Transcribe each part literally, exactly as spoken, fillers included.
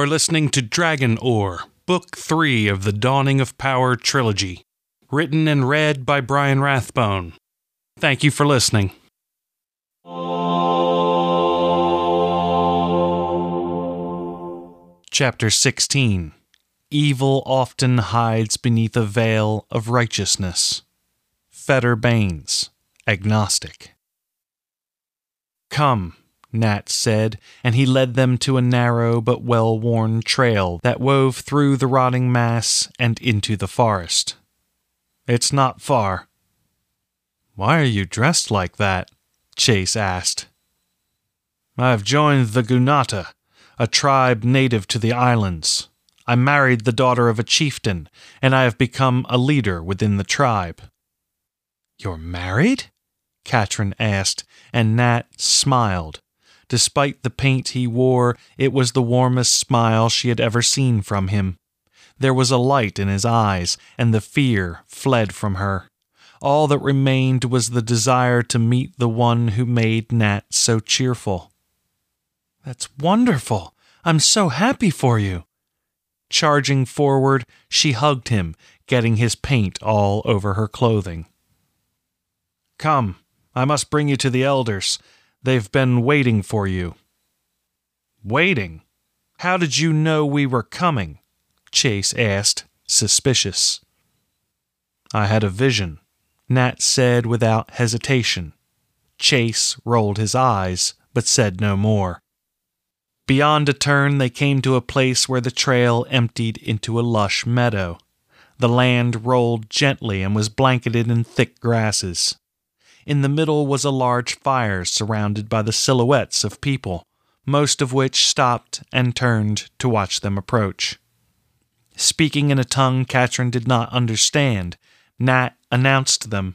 You're listening to Dragon Ore, Book three of the Dawning of Power Trilogy, written and read by Brian Rathbone. Thank you for listening. Chapter sixteen. Evil often hides beneath a veil of righteousness. Fetter Baines, agnostic. Come, Nat said, and he led them to a narrow but well-worn trail that wove through the rotting mass and into the forest. It's not far. Why are you dressed like that? Chase asked. I've joined the Gunata, a tribe native to the islands. I married the daughter of a chieftain, and I have become a leader within the tribe. You're married? Katrin asked, and Nat smiled. Despite the paint he wore, it was the warmest smile she had ever seen from him. There was a light in his eyes, and the fear fled from her. All that remained was the desire to meet the one who made Nat so cheerful. That's wonderful! I'm so happy for you! Charging forward, she hugged him, getting his paint all over her clothing. Come, I must bring you to the elders. They've been waiting for you. Waiting? How did you know we were coming? Chase asked, suspicious. I had a vision, Nat said without hesitation. Chase rolled his eyes, but said no more. Beyond a turn, they came to a place where the trail emptied into a lush meadow. The land rolled gently and was blanketed in thick grasses. In the middle was a large fire surrounded by the silhouettes of people, most of which stopped and turned to watch them approach. Speaking in a tongue Katrin did not understand, Nat announced them.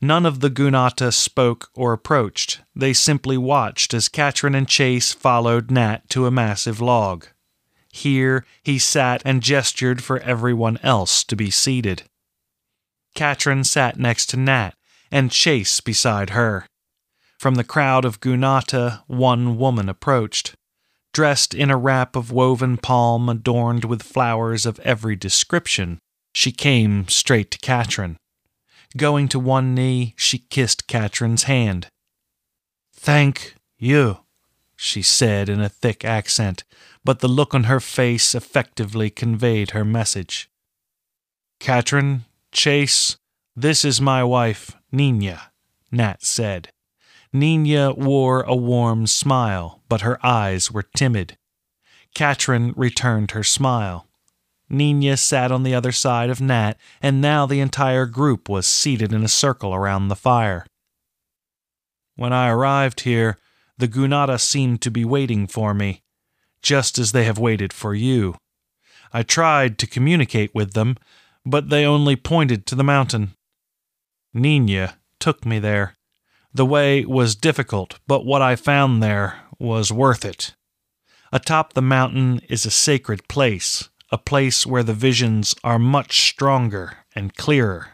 None of the Gunata spoke or approached. They simply watched as Katrin and Chase followed Nat to a massive log. Here he sat and gestured for everyone else to be seated. Katrin sat next to Nat, and Chase beside her. From the crowd of Gunata, one woman approached. Dressed in a wrap of woven palm adorned with flowers of every description, she came straight to Katrin. Going to one knee, she kissed Katrin's hand. "Thank you," she said in a thick accent, but the look on her face effectively conveyed her message. "Katrin, Chase, this is my wife, Nina," Nat said. Nina wore a warm smile, but her eyes were timid. Katrin returned her smile. Nina sat on the other side of Nat, and now the entire group was seated in a circle around the fire. When I arrived here, the Gunata seemed to be waiting for me, just as they have waited for you. I tried to communicate with them, but they only pointed to the mountain. Nina took me there. The way was difficult, but what I found there was worth it. Atop the mountain is a sacred place, a place where the visions are much stronger and clearer.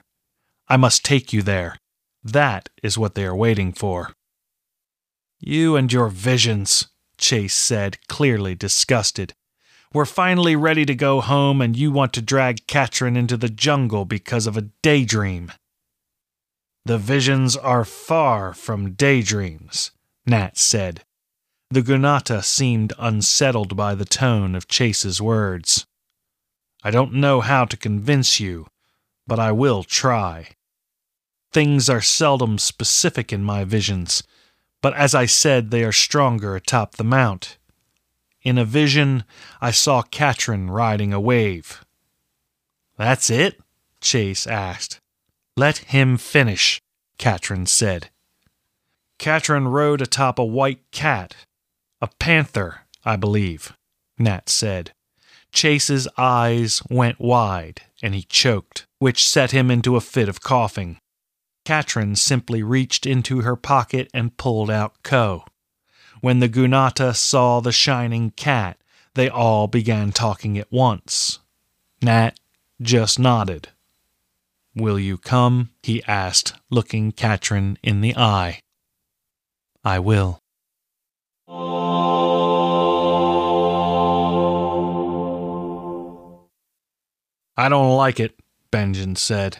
I must take you there. That is what they are waiting for. You and your visions, Chase said, clearly disgusted. We're finally ready to go home, and you want to drag Katrin into the jungle because of a daydream. The visions are far from daydreams, Nat said. The Gunata seemed unsettled by the tone of Chase's words. I don't know how to convince you, but I will try. Things are seldom specific in my visions, but as I said, they are stronger atop the mount. In a vision, I saw Katrin riding a wave. That's it? Chase asked. Let him finish, Katrin said. Katrin rode atop a white cat, a panther, I believe, Nat said. Chase's eyes went wide, and he choked, which set him into a fit of coughing. Katrin simply reached into her pocket and pulled out Ko. When the Gunata saw the shining cat, they all began talking at once. Nat just nodded. Will you come? He asked, looking Katrin in the eye. I will. I don't like it, Benjen said.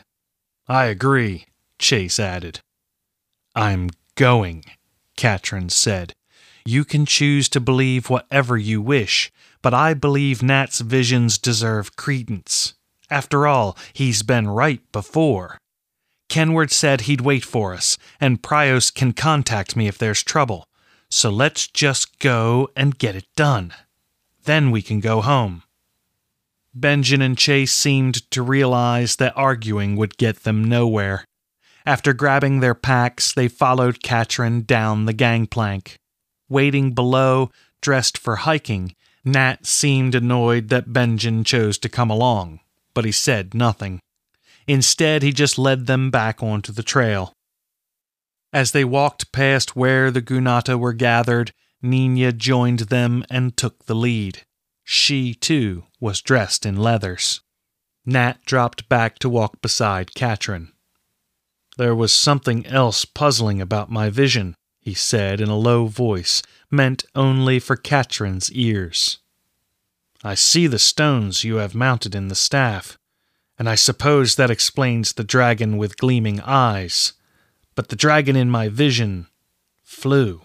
I agree, Chase added. I'm going, Katrin said. You can choose to believe whatever you wish, but I believe Nat's visions deserve credence. After all, he's been right before. Kenward said he'd wait for us, and Prios can contact me if there's trouble. So let's just go and get it done. Then we can go home. Benjen and Chase seemed to realize that arguing would get them nowhere. After grabbing their packs, they followed Katrin down the gangplank. Waiting below, dressed for hiking, Nat seemed annoyed that Benjen chose to come along, but he said nothing. Instead, he just led them back onto the trail. As they walked past where the Gunata were gathered, Nina joined them and took the lead. She, too, was dressed in leathers. Nat dropped back to walk beside Katrin. There was something else puzzling about my vision, he said in a low voice, meant only for Katrin's ears. I see the stones you have mounted in the staff, and I suppose that explains the dragon with gleaming eyes, but the dragon in my vision flew.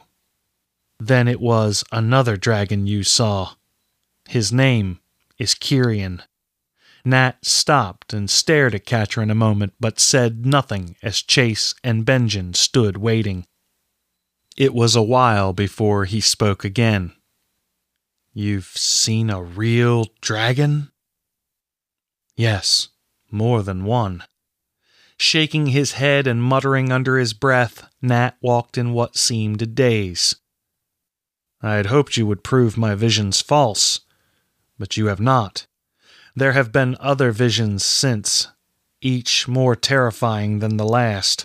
Then it was another dragon you saw. His name is Kyrian. Nat stopped and stared at Katrin a moment, but said nothing as Chase and Benjen stood waiting. It was a while before he spoke again. You've seen a real dragon? Yes, more than one. Shaking his head and muttering under his breath, Nat walked in what seemed a daze. I had hoped you would prove my visions false, but you have not. There have been other visions since, each more terrifying than the last.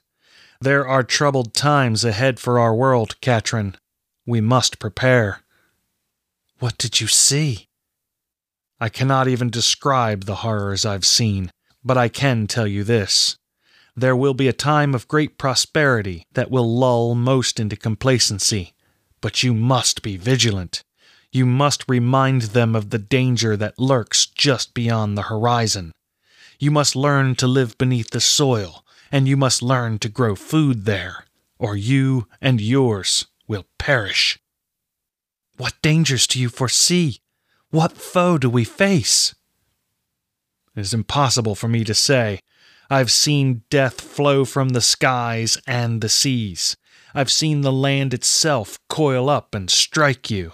There are troubled times ahead for our world, Katrin. We must prepare. What did you see? I cannot even describe the horrors I've seen, but I can tell you this. There will be a time of great prosperity that will lull most into complacency, but you must be vigilant. You must remind them of the danger that lurks just beyond the horizon. You must learn to live beneath the soil, and you must learn to grow food there, or you and yours will perish. What dangers do you foresee? What foe do we face? It is impossible for me to say. I've seen death flow from the skies and the seas. I've seen the land itself coil up and strike you.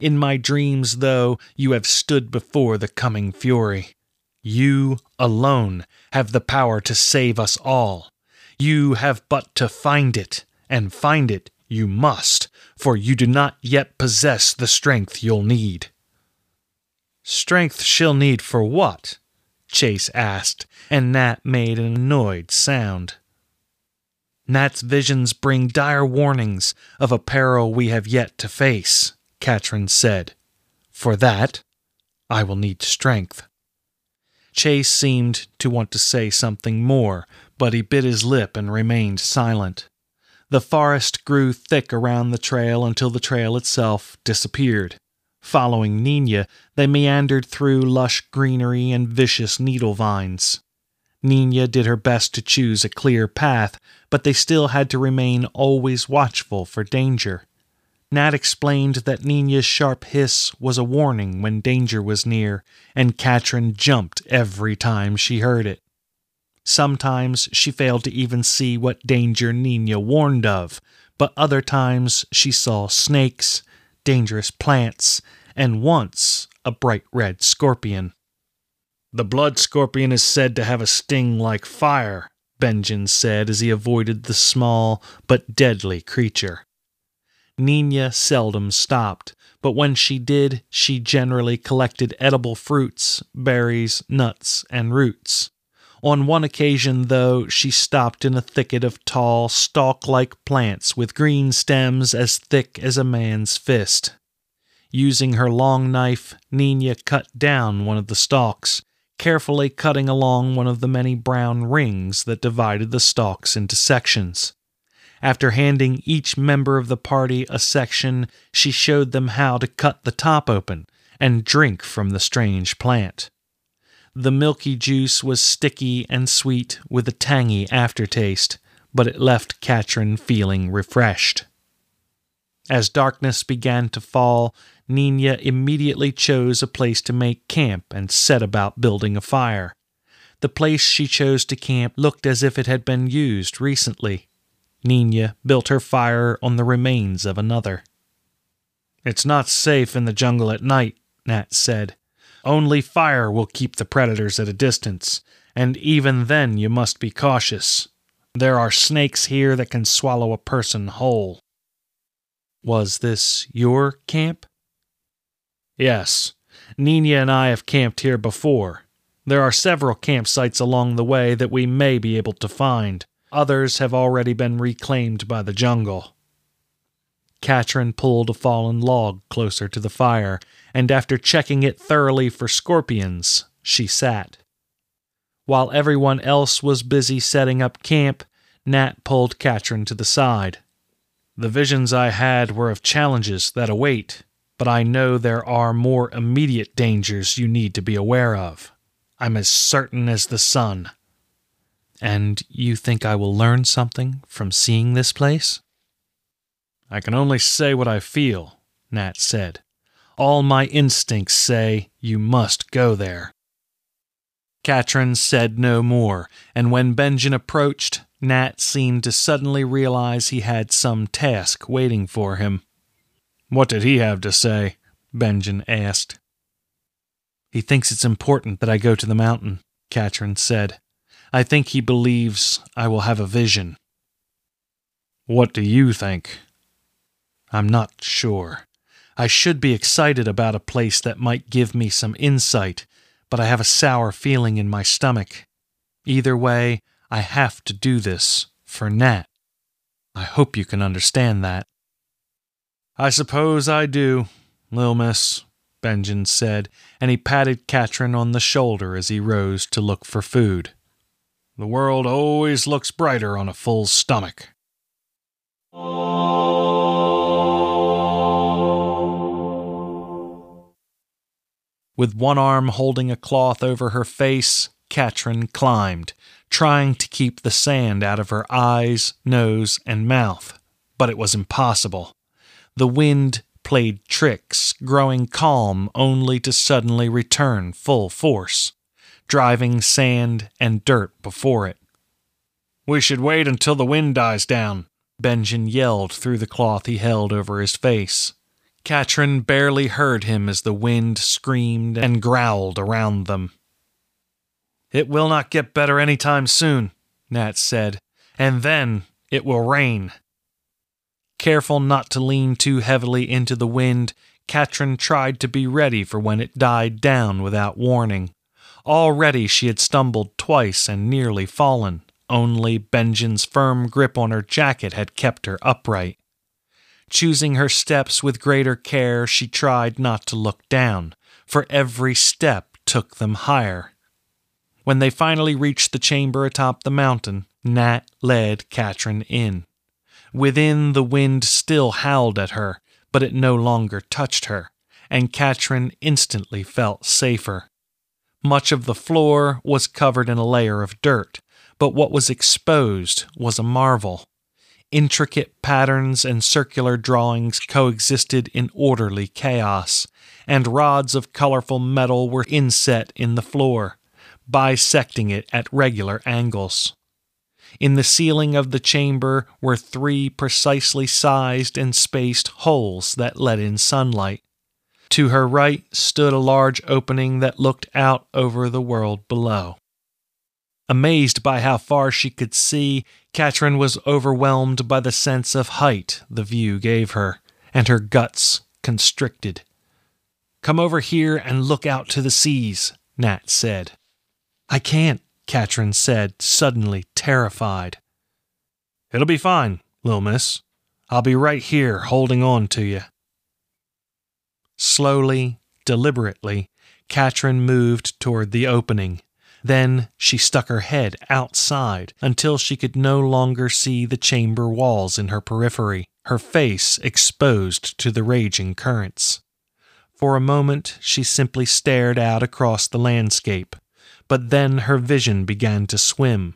In my dreams, though, you have stood before the coming fury. You alone have the power to save us all. You have but to find it, and find it you must, for you do not yet possess the strength you'll need. Strength she'll need for what? Chase asked, and Nat made an annoyed sound. Nat's visions bring dire warnings of a peril we have yet to face, Katrin said. For that, I will need strength. Chase seemed to want to say something more, but he bit his lip and remained silent. The forest grew thick around the trail until the trail itself disappeared. Following Nina, they meandered through lush greenery and vicious needle vines. Nina did her best to choose a clear path, but they still had to remain always watchful for danger. Nat explained that Nina's sharp hiss was a warning when danger was near, and Katrin jumped every time she heard it. Sometimes she failed to even see what danger Nina warned of, but other times she saw snakes, dangerous plants, and once a bright red scorpion. The blood scorpion is said to have a sting like fire, Benjen said as he avoided the small but deadly creature. Nina seldom stopped, but when she did, she generally collected edible fruits, berries, nuts, and roots. On one occasion, though, she stopped in a thicket of tall, stalk-like plants with green stems as thick as a man's fist. Using her long knife, Nina cut down one of the stalks, carefully cutting along one of the many brown rings that divided the stalks into sections. After handing each member of the party a section, she showed them how to cut the top open and drink from the strange plant. The milky juice was sticky and sweet with a tangy aftertaste, but it left Katrin feeling refreshed. As darkness began to fall, Nina immediately chose a place to make camp and set about building a fire. The place she chose to camp looked as if it had been used recently. Nina built her fire on the remains of another. "It's not safe in the jungle at night," Nat said. "Only fire will keep the predators at a distance, and even then you must be cautious. There are snakes here that can swallow a person whole." "Was this your camp?" "Yes. Nina and I have camped here before. There are several campsites along the way that we may be able to find. Others have already been reclaimed by the jungle." Katrin pulled a fallen log closer to the fire, and after checking it thoroughly for scorpions, she sat. While everyone else was busy setting up camp, Nat pulled Katrin to the side. "The visions I had were of challenges that await, but I know there are more immediate dangers you need to be aware of. I'm as certain as the sun." "And you think I will learn something from seeing this place?" "I can only say what I feel," Nat said. "All my instincts say you must go there." Katrin said no more, and when Benjen approached, Nat seemed to suddenly realize he had some task waiting for him. "What did he have to say?" Benjen asked. "He thinks it's important that I go to the mountain," Katrin said. "I think he believes I will have a vision." "What do you think?" "I'm not sure. I should be excited about a place that might give me some insight, but I have a sour feeling in my stomach. Either way, I have to do this, for Nat. I hope you can understand that." "I suppose I do, Lil Miss," Benjen said, and he patted Katrin on the shoulder as he rose to look for food. "The world always looks brighter on a full stomach." With one arm holding a cloth over her face, Katrin climbed, trying to keep the sand out of her eyes, nose, and mouth, but it was impossible. The wind played tricks, growing calm only to suddenly return full force, driving sand and dirt before it. "We should wait until the wind dies down," Benjen yelled through the cloth he held over his face. Katrin barely heard him as the wind screamed and growled around them. "It will not get better any time soon," Nat said, "and then it will rain." Careful not to lean too heavily into the wind, Katrin tried to be ready for when it died down without warning. Already she had stumbled twice and nearly fallen. Only Benjen's firm grip on her jacket had kept her upright. Choosing her steps with greater care, she tried not to look down, for every step took them higher. When they finally reached the chamber atop the mountain, Nat led Katrin in. Within, the wind still howled at her, but it no longer touched her, and Katrin instantly felt safer. Much of the floor was covered in a layer of dirt, but what was exposed was a marvel. Intricate patterns and circular drawings coexisted in orderly chaos, and rods of colorful metal were inset in the floor, bisecting it at regular angles. In the ceiling of the chamber were three precisely sized and spaced holes that let in sunlight. To her right stood a large opening that looked out over the world below. Amazed by how far she could see, Katrin was overwhelmed by the sense of height the view gave her, and her guts constricted. "Come over here and look out to the seas," Nat said. "I can't," Katrin said, suddenly terrified. "It'll be fine, Lil Miss. I'll be right here holding on to you." Slowly, deliberately, Katrin moved toward the opening. Then she stuck her head outside until she could no longer see the chamber walls in her periphery, her face exposed to the raging currents. For a moment, she simply stared out across the landscape. but then her vision began to swim.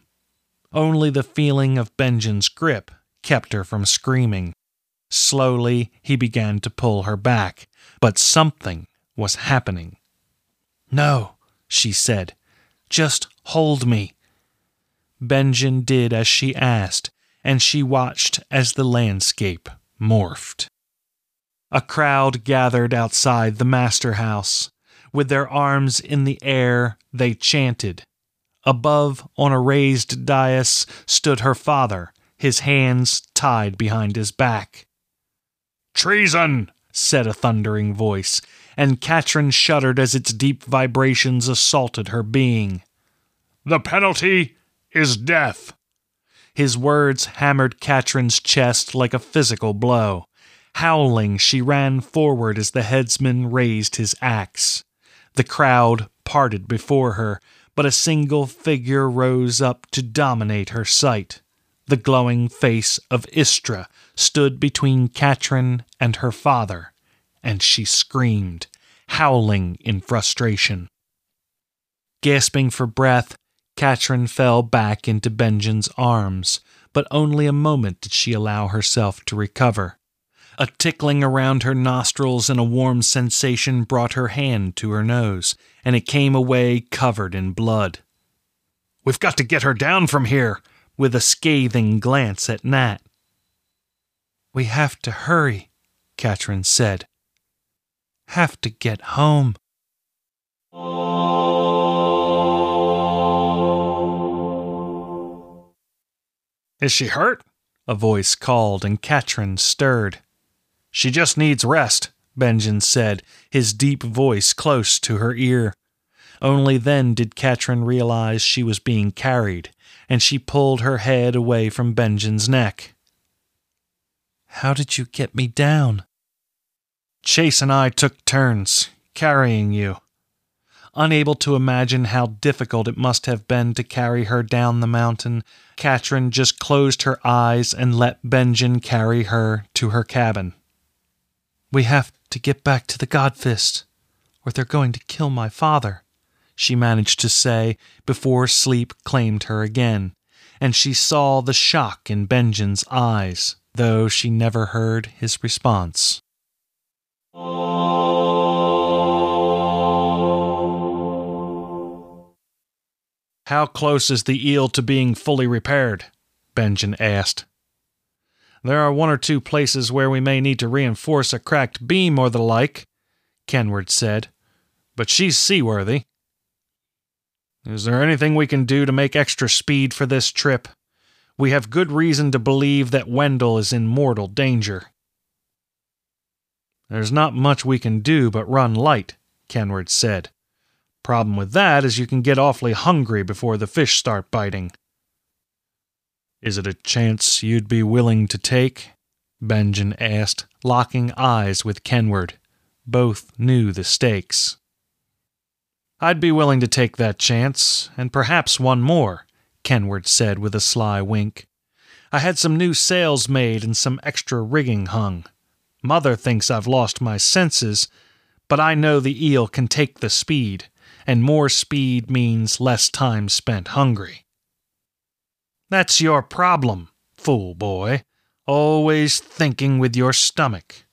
Only the feeling of Benjamin's grip kept her from screaming. Slowly, he began to pull her back, but something was happening. "No," she said. "Just hold me." Benjamin did as she asked, and she watched as the landscape morphed. A crowd gathered outside the master house. With their arms in the air, they chanted. Above, on a raised dais, stood her father, his hands tied behind his back. "Treason!" said a thundering voice, and Katrin shuddered as its deep vibrations assaulted her being. "The penalty is death!" His words hammered Katrin's chest like a physical blow. Howling, she ran forward as the headsman raised his axe. The crowd parted before her, but a single figure rose up to dominate her sight. The glowing face of Istra stood between Katrin and her father, and she screamed, howling in frustration. Gasping for breath, Katrin fell back into Benjamin's arms, but only a moment did she allow herself to recover. A tickling around her nostrils and a warm sensation brought her hand to her nose, and it came away covered in blood. "We've got to get her down from here," with a scathing glance at Nat. "We have to hurry," Katrin said. "Have to get home." "Is she hurt?" a voice called, and Katrin stirred. "She just needs rest," Benjamin said, his deep voice close to her ear. Only then did Katrin realize she was being carried, and she pulled her head away from Benjamin's neck. "How did you get me down?" "Chase and I took turns, carrying you." Unable to imagine how difficult it must have been to carry her down the mountain, Katrin just closed her eyes and let Benjamin carry her to her cabin. "We have to get back to the Godfist, or they're going to kill my father," she managed to say before sleep claimed her again, and she saw the shock in Benjamin's eyes, though she never heard his response. "How close is the eel to being fully repaired?" Benjamin asked. "There are one or two places where we may need to reinforce a cracked beam or the like," Kenward said, "but she's seaworthy." "Is there anything we can do to make extra speed for this trip? We have good reason to believe that Wendell is in mortal danger." "There's not much we can do but run light," Kenward said. "Problem with that is you can get awfully hungry before the fish start biting." "Is it a chance you'd be willing to take?" Benjamin asked, locking eyes with Kenward. Both knew the stakes. "I'd be willing to take that chance, and perhaps one more," Kenward said with a sly wink. "I had some new sails made and some extra rigging hung. Mother thinks I've lost my senses, but I know the eel can take the speed, and more speed means less time spent hungry." "That's your problem, fool boy. Always thinking with your stomach."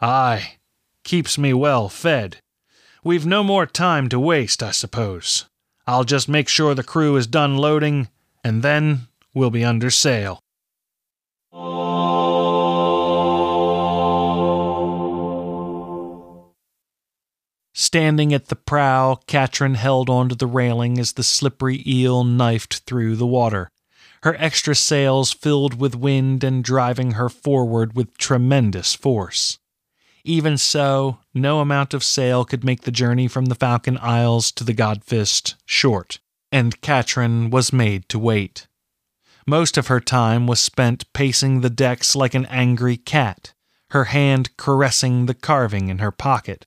"Aye, keeps me well fed. We've no more time to waste, I suppose. I'll just make sure the crew is done loading, and then we'll be under sail." Standing at the prow, Katrin held onto the railing as the slippery eel knifed through the water, her extra sails filled with wind and driving her forward with tremendous force. Even so, no amount of sail could make the journey from the Falcon Isles to the Godfist short, and Katrin was made to wait. Most of her time was spent pacing the decks like an angry cat, her hand caressing the carving in her pocket.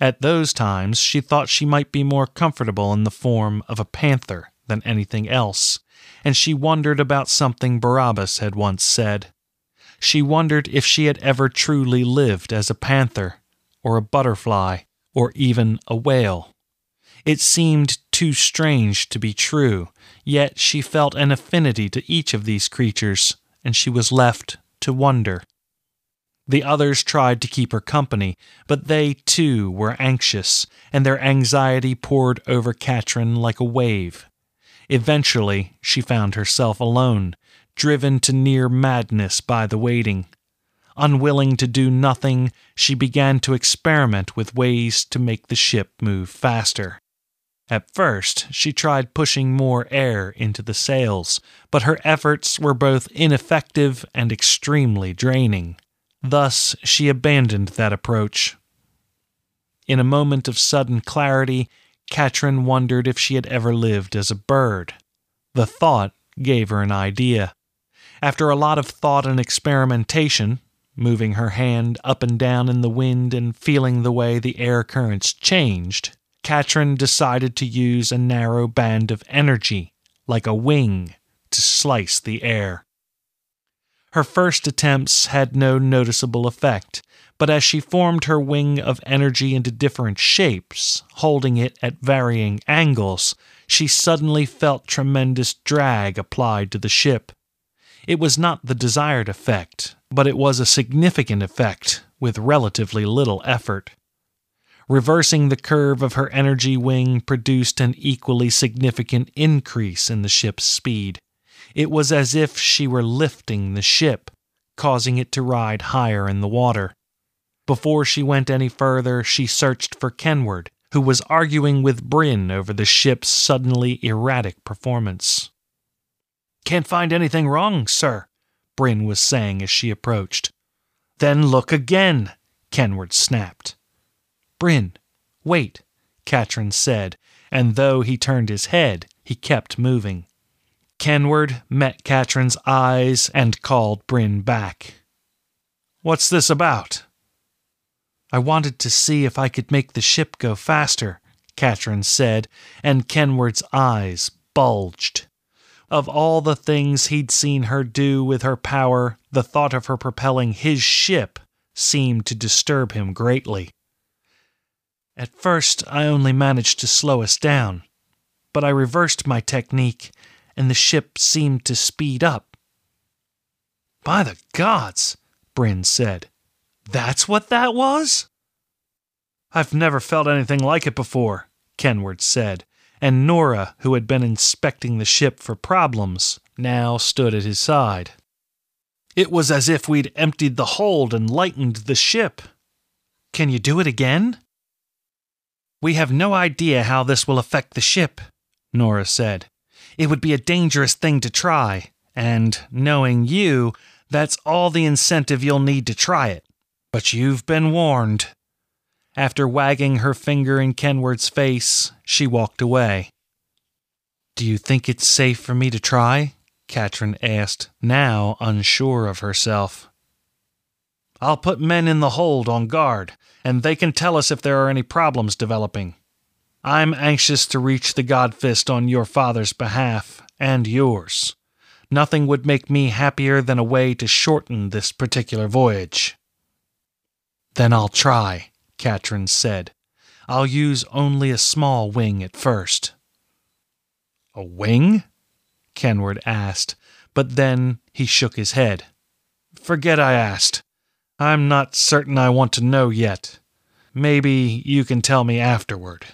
At those times, she thought she might be more comfortable in the form of a panther than anything else, and she wondered about something Barabbas had once said. She wondered if she had ever truly lived as a panther, or a butterfly, or even a whale. It seemed too strange to be true, yet she felt an affinity to each of these creatures, and she was left to wonder. The others tried to keep her company, but they, too, were anxious, and their anxiety poured over Katrin like a wave. Eventually, she found herself alone, driven to near madness by the waiting. Unwilling to do nothing, she began to experiment with ways to make the ship move faster. At first, she tried pushing more air into the sails, but her efforts were both ineffective and extremely draining. Thus, she abandoned that approach. In a moment of sudden clarity, Katrin wondered if she had ever lived as a bird. The thought gave her an idea. After a lot of thought and experimentation, moving her hand up and down in the wind and feeling the way the air currents changed, Katrin decided to use a narrow band of energy, like a wing, to slice the air. Her first attempts had no noticeable effect, but as she formed her wing of energy into different shapes, holding it at varying angles, she suddenly felt tremendous drag applied to the ship. It was not the desired effect, but it was a significant effect with relatively little effort. Reversing the curve of her energy wing produced an equally significant increase in the ship's speed. It was as if she were lifting the ship, causing it to ride higher in the water. Before she went any further, she searched for Kenward, who was arguing with Bryn over the ship's suddenly erratic performance. "Can't find anything wrong, sir," Bryn was saying as she approached. "Then look again," Kenward snapped. "Bryn, wait," Katrin said, and though he turned his head, he kept moving. Kenward met Katrin's eyes and called Bryn back. "What's this about?" "I wanted to see if I could make the ship go faster," Katrin said, and Kenward's eyes bulged. Of all the things he'd seen her do with her power, the thought of her propelling his ship seemed to disturb him greatly. "At first, I only managed to slow us down, but I reversed my technique, and the ship seemed to speed up." "By the gods," Bryn said. "That's what that was?" "I've never felt anything like it before," Kenward said, and Nora, who had been inspecting the ship for problems, now stood at his side. "It was as if we'd emptied the hold and lightened the ship." "Can you do it again?" "We have no idea how this will affect the ship," Nora said. "It would be a dangerous thing to try, and, knowing you, that's all the incentive you'll need to try it. But you've been warned." After wagging her finger in Kenward's face, she walked away. "Do you think it's safe for me to try?" Katrin asked, now unsure of herself. "I'll put men in the hold on guard, and they can tell us if there are any problems developing. I'm anxious to reach the Godfist on your father's behalf, and yours. Nothing would make me happier than a way to shorten this particular voyage." "Then I'll try," Katrin said. "I'll use only a small wing at first." "A wing?" Kenward asked, but then he shook his head. "Forget I asked. I'm not certain I want to know yet. Maybe you can tell me afterward."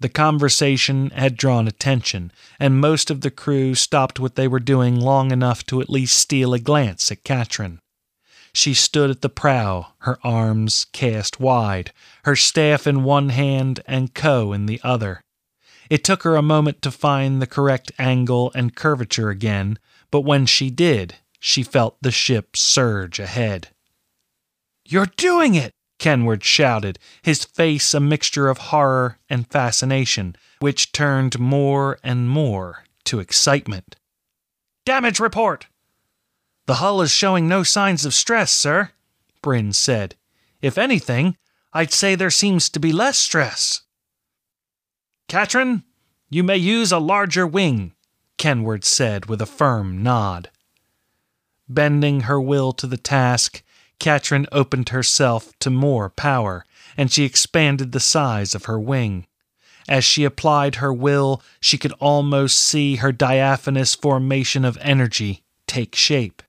The conversation had drawn attention, and most of the crew stopped what they were doing long enough to at least steal a glance at Katrin. She stood at the prow, her arms cast wide, her staff in one hand and Ko in the other. It took her a moment to find the correct angle and curvature again, but when she did, she felt the ship surge ahead. "You're doing it!" Kenward shouted, his face a mixture of horror and fascination, which turned more and more to excitement. "Damage report!" "The hull is showing no signs of stress, sir," Bryn said. "If anything, I'd say there seems to be less stress." "Katrin, you may use a larger wing," Kenward said with a firm nod. Bending her will to the task, Katrin opened herself to more power, and she expanded the size of her wing. As she applied her will, she could almost see her diaphanous formation of energy take shape.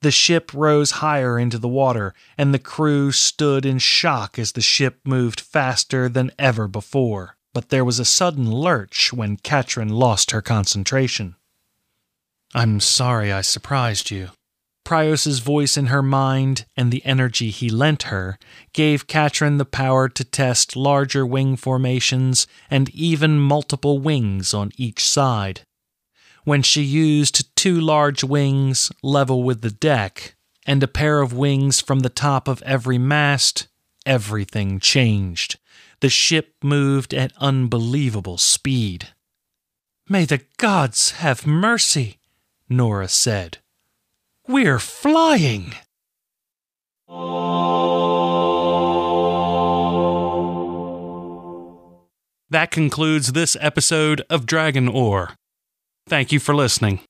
The ship rose higher into the water, and the crew stood in shock as the ship moved faster than ever before. But there was a sudden lurch when Katrin lost her concentration. "I'm sorry I surprised you." Prios's voice in her mind, and the energy he lent her, gave Katrin the power to test larger wing formations and even multiple wings on each side. When she used two large wings level with the deck, and a pair of wings from the top of every mast, everything changed. The ship moved at unbelievable speed. "May the gods have mercy," Nora said. "We're flying!" That concludes this episode of Dragon Ore. Thank you for listening.